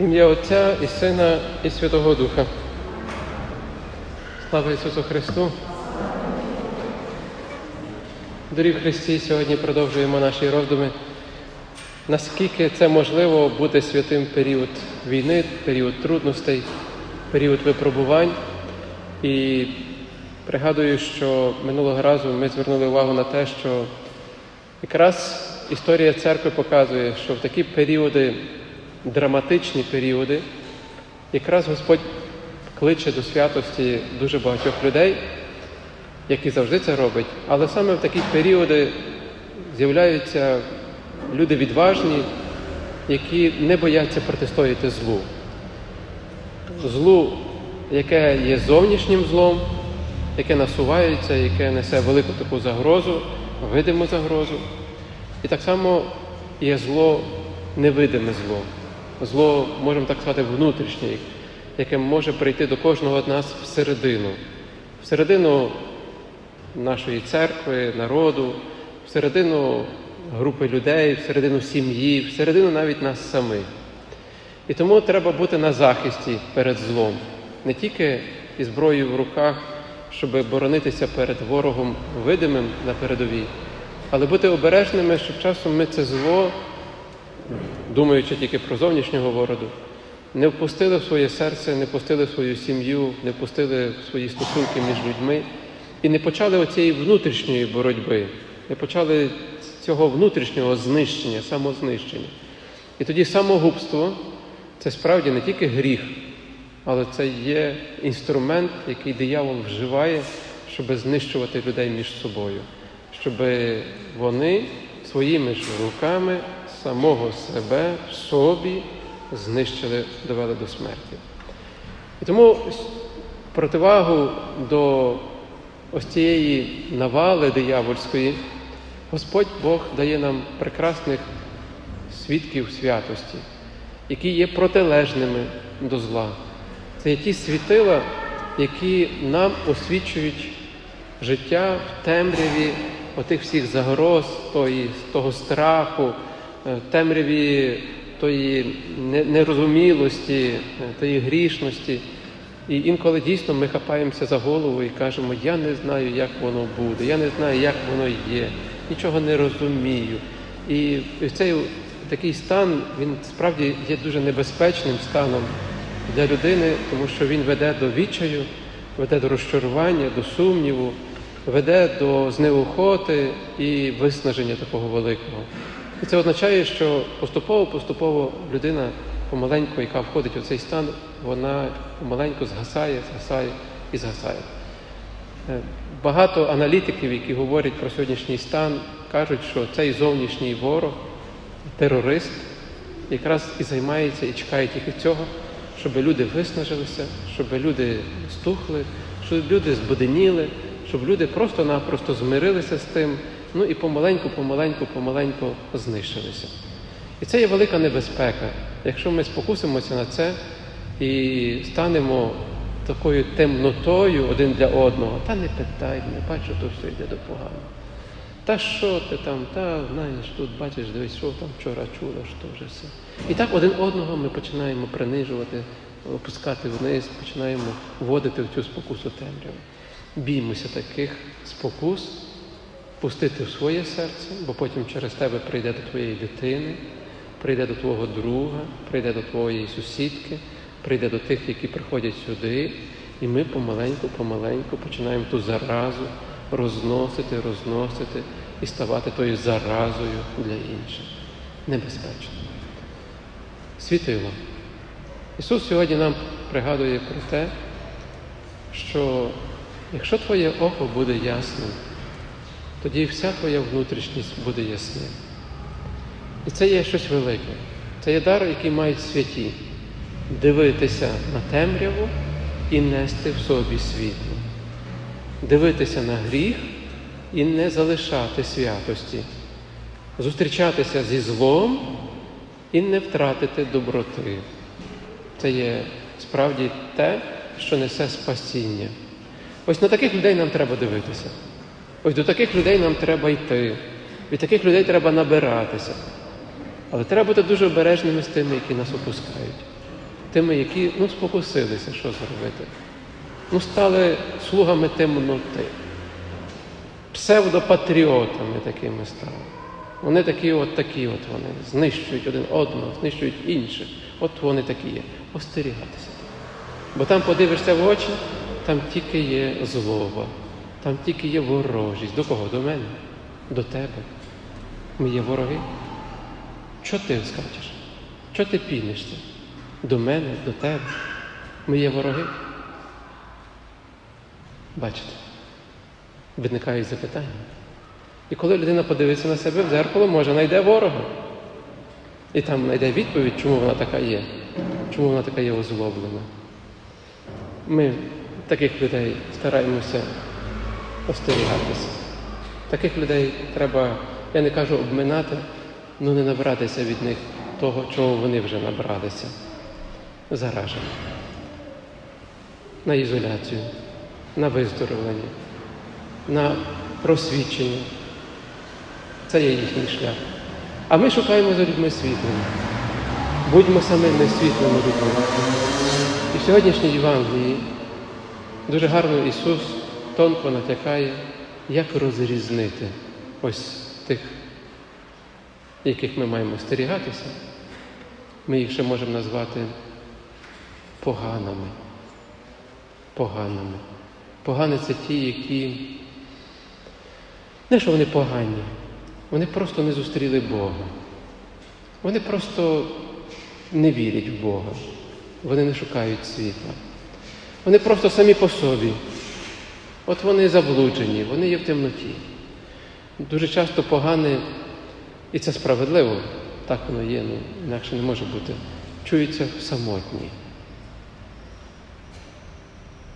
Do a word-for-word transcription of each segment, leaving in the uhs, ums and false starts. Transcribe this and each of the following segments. Ім'я Отця і Сина, і Святого Духа. Слава Ісусу Христу! Дорогі Христі, сьогодні продовжуємо наші роздуми. Наскільки це можливо бути святим період війни, період трудностей, період випробувань. І пригадую, що минулого разу ми звернули увагу на те, що якраз історія церкви показує, що в такі періоди, драматичні періоди, якраз Господь кличе до святості дуже багатьох людей, які завжди це роблять, але саме в такі періоди з'являються люди відважні, які не бояться протистояти злу. Злу, яке є зовнішнім злом, яке насувається, яке несе велику таку загрозу, видиму загрозу. І так само є зло, невидиме зло. Зло, можемо так сказати, внутрішнє, яке може прийти до кожного з нас всередину. Всередину нашої церкви, народу, всередину групи людей, всередину сім'ї, всередину навіть нас самих. І тому треба бути на захисті перед злом. Не тільки із зброєю в руках, щоб боронитися перед ворогом видимим на передовій, але бути обережними, щоб часом ми це зло, думаючи тільки про зовнішнього ворога, не впустили в своє серце, не впустили в свою сім'ю, не впустили в свої стосунки між людьми і не почали оцієї внутрішньої боротьби, не почали цього внутрішнього знищення, самознищення. І тоді самогубство – це справді не тільки гріх, але це є інструмент, який диявол вживає, щоб знищувати людей між собою, щоб вони своїми ж руками самого себе в собі знищили, довели до смерті. І тому противагу до ось цієї навали диявольської Господь Бог дає нам прекрасних свідків святості, які є протилежними до зла. Це є ті світила, які нам освічують життя в темряві отих всіх загроз, тої, того страху, темряві тої нерозумілості, тої грішності. І інколи дійсно ми хапаємося за голову і кажемо, я не знаю, як воно буде, я не знаю, як воно є, нічого не розумію. І цей такий стан, він справді є дуже небезпечним станом для людини, тому що він веде до відчаю, веде до розчарування, до сумніву, веде до знеохоти і виснаження такого великого. І це означає, що поступово-поступово людина помаленьку, яка входить у цей стан, вона помаленьку згасає, згасає і згасає. Багато аналітиків, які говорять про сьогоднішній стан, кажуть, що цей зовнішній ворог, терорист, якраз і займається, і чекає тільки цього, щоб люди виснажилися, щоб люди стухли, щоб люди збуденіли, щоб люди просто-напросто змирилися з тим, ну і помаленьку, помаленьку, помаленьку знищилися. І це є велика небезпека. Якщо ми спокусимося на це і станемо такою темнотою один для одного, та не питай, не бачу, то все йде до поганого. Та що ти там, та знаєш, тут бачиш, дивись, що там вчора чула, що вже все. І так один одного ми починаємо принижувати, опускати вниз, починаємо вводити в цю спокусу темряву. Біймося таких спокус, пустити в своє серце, бо потім через тебе прийде до твоєї дитини, прийде до твого друга, прийде до твоєї сусідки, прийде до тих, які приходять сюди, і ми помаленьку-помаленьку починаємо ту заразу розносити, розносити і ставати тою заразою для інших. Небезпечно. Світило. Ісус сьогодні нам пригадує про те, що якщо твоє око буде ясним, тоді вся твоя внутрішність буде ясною. І це є щось велике. Це є дар, який мають святі. Дивитися на темряву і нести в собі світло. Дивитися на гріх і не залишати святості. Зустрічатися зі злом і не втратити доброти. Це є справді те, що несе спасіння. Ось на таких людей нам треба дивитися. Ось до таких людей нам треба йти. Від таких людей треба набиратися. Але треба бути дуже обережними з тими, які нас опускають. тими, які ну, спокусилися, що зробити. Ну, стали слугами темноти, псевдопатріотами такими стали. Вони такі от такі от вони, знищують один одного, знищують інших. От вони такі є. Остерігатися. Бо там подивишся в очі, там тільки є злоба, там тільки є ворожість. До кого? До мене? До тебе. Ми є вороги. Чого ти скачеш? Чого ти пінишся? До мене, до тебе. Ми є вороги. Бачите, виникають запитання. І коли людина подивиться на себе в дзеркало, може знайде ворога. І там знайде відповідь, чому вона така є, чому вона така є озлоблена. Ми таких людей стараємося остерігатися. Таких людей треба, я не кажу обминати, але не набратися від них того, чого вони вже набралися. Заражені. На ізоляцію, на виздоровлення, на просвічення. Це є їхній шлях. А ми шукаємо за людьми світлими. Будьмо самими світлими людьми. І в сьогоднішній Євангелії дуже гарно Ісус тонко натякає, як розрізнити ось тих, яких ми маємо остерігатися. Ми їх ще можемо назвати поганими. Поганими. Погані – це ті, які... Не, що вони погані. Вони просто не зустріли Бога. Вони просто не вірять в Бога. Вони не шукають світла. Вони просто самі по собі. От вони заблуджені, вони є в темноті. Дуже часто погані, і це справедливо, так воно є, ну, інакше не може бути, чуються самотні.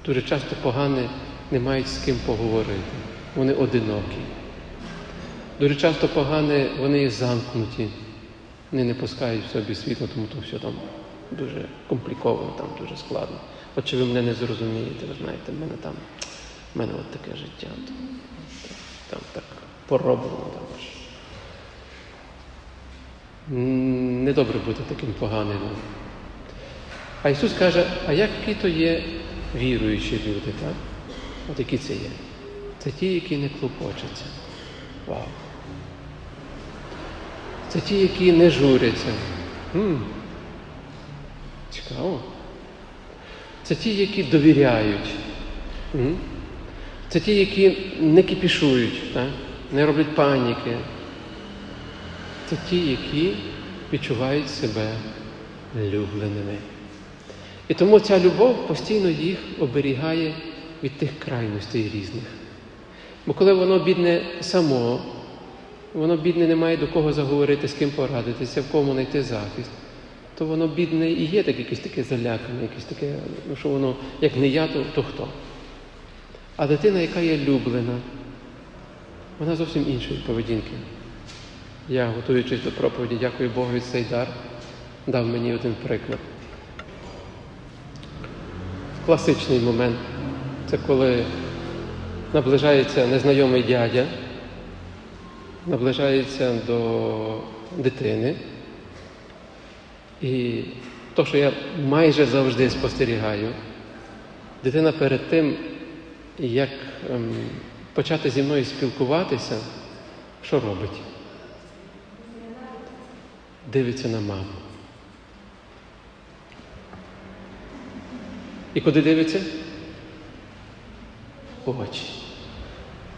Дуже часто погані не мають з ким поговорити. Вони одинокі. Дуже часто погані, вони замкнуті. Вони не пускають в собі світло, тому то все там дуже компліковано, там дуже складно. От чи ви мене не зрозумієте, ви знаєте, в мене там, в мене от таке життя. Там, там так пороблено. Там. Недобре бути таким поганим. А Ісус каже, а які то є віруючі люди, так? От які це є? Це ті, які не клопочаться. Вау! Це ті, які не журяться. М-м. Цікаво. Це ті, які довіряють. М-м. Це ті, які не кипішують, так? Не роблять паніки. Це ті, які відчувають себе улюбленими. І тому ця любов постійно їх оберігає від тих крайностей різних. Бо коли воно бідне само, воно бідне не має до кого заговорити, з ким порадитися, в кому знайти захист, то воно бідне і є так, якесь таке залякане, якесь таке, ну, що воно, як не я, то, то хто. А дитина, яка є люблена, вона зовсім іншої поведінки. Я, готуючись до проповіді, дякую Богу, цей дар дав мені один приклад. Класичний момент – це коли наближається незнайомий дядя, наближається до дитини. І то, що я майже завжди спостерігаю, дитина перед тим, як ем, почати зі мною спілкуватися, що робить? Дивиться на маму. І куди дивиться? У очі.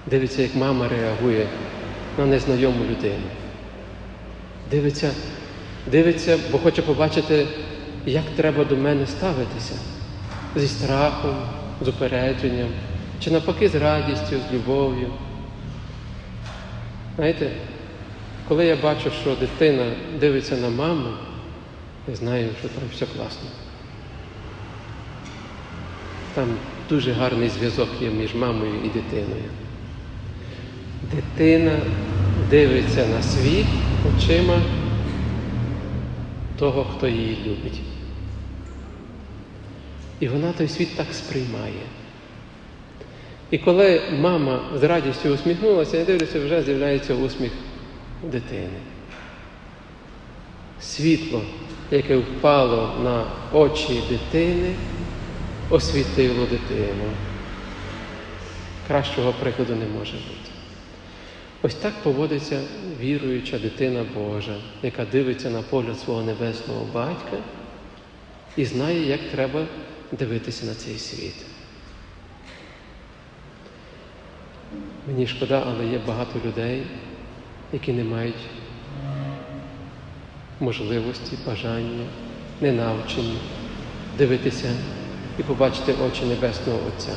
Дивиться, як мама реагує на незнайому людину. Дивиться, дивиться, бо хоче побачити, як треба до мене ставитися. Зі страхом, з упередженням, чи навпаки з радістю, з любов'ю. Знаєте, коли я бачу, що дитина дивиться на маму, я знаю, що там все класно. Там дуже гарний зв'язок є між мамою і дитиною. Дитина дивиться на світ очима того, хто її любить. І вона той світ так сприймає. І коли мама з радістю усміхнулася, я дивлюся, вже з'являється усміх дитини. Світло яке впало на очі дитини, освітило дитину. Кращого прикладу не може бути. Ось так поводиться віруюча дитина Божа, яка дивиться на погляд свого небесного батька і знає, як треба дивитися на цей світ. Мені шкода, але є багато людей, які не мають можливості, бажання, не навчені дивитися і побачити очі Небесного Отця.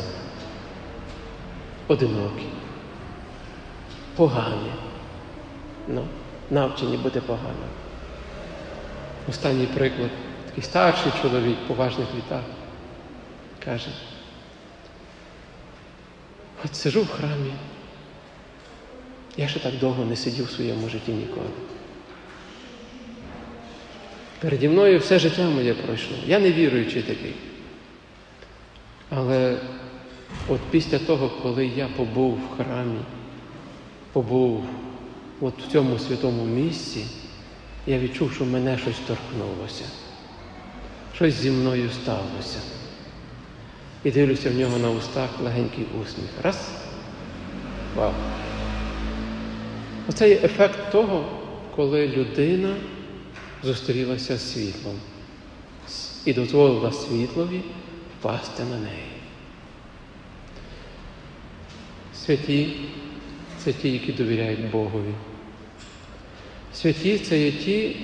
Одинокі, погані. Ну, навчені бути погані. Останній приклад. Такий старший чоловік, поважних літах, каже: от сижу в храмі, я ще так довго не сидів в своєму житті ніколи. Переді мною все життя моє пройшло. Я не віруючий такий. Але от після того, коли я побув в храмі, побув от в цьому святому місці, я відчув, що мене щось торкнулося. Щось зі мною сталося. І дивлюся в нього на устах легенький усміх. Раз. Вау. Оце є ефект того, коли людина зустрілася з світлом і дозволила світлові впасти на неї. Святі – це ті, які довіряють Богові. Святі – це є ті,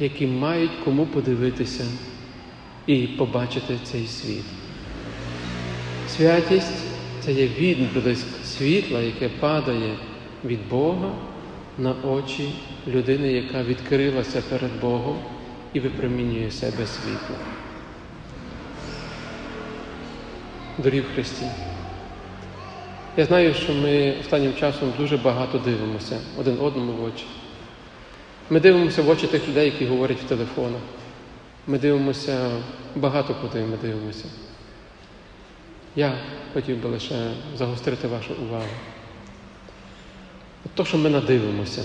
які мають кому подивитися і побачити цей світ. Святість – це є відблиск світла, яке падає від Бога на очі людини, яка відкрилася перед Богом і випромінює себе світло. Дорогі в Христі, я знаю, що ми останнім часом дуже багато дивимося один одному в очі. Ми дивимося в очі тих людей, які говорять в телефонах. Ми дивимося, багато куди ми дивимося. Я хотів би лише загострити вашу увагу. От то, що ми надивимося,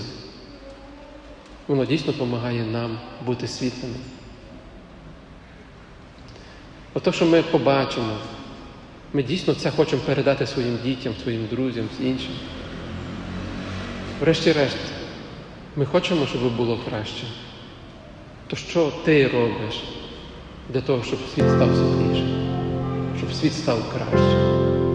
воно дійсно допомагає нам бути світлими. От то, що ми побачимо, ми дійсно це хочемо передати своїм дітям, своїм друзям, іншим. Врешті-решт, ми хочемо, щоб було краще. То що ти робиш для того, щоб світ став світлішим, щоб світ став кращим?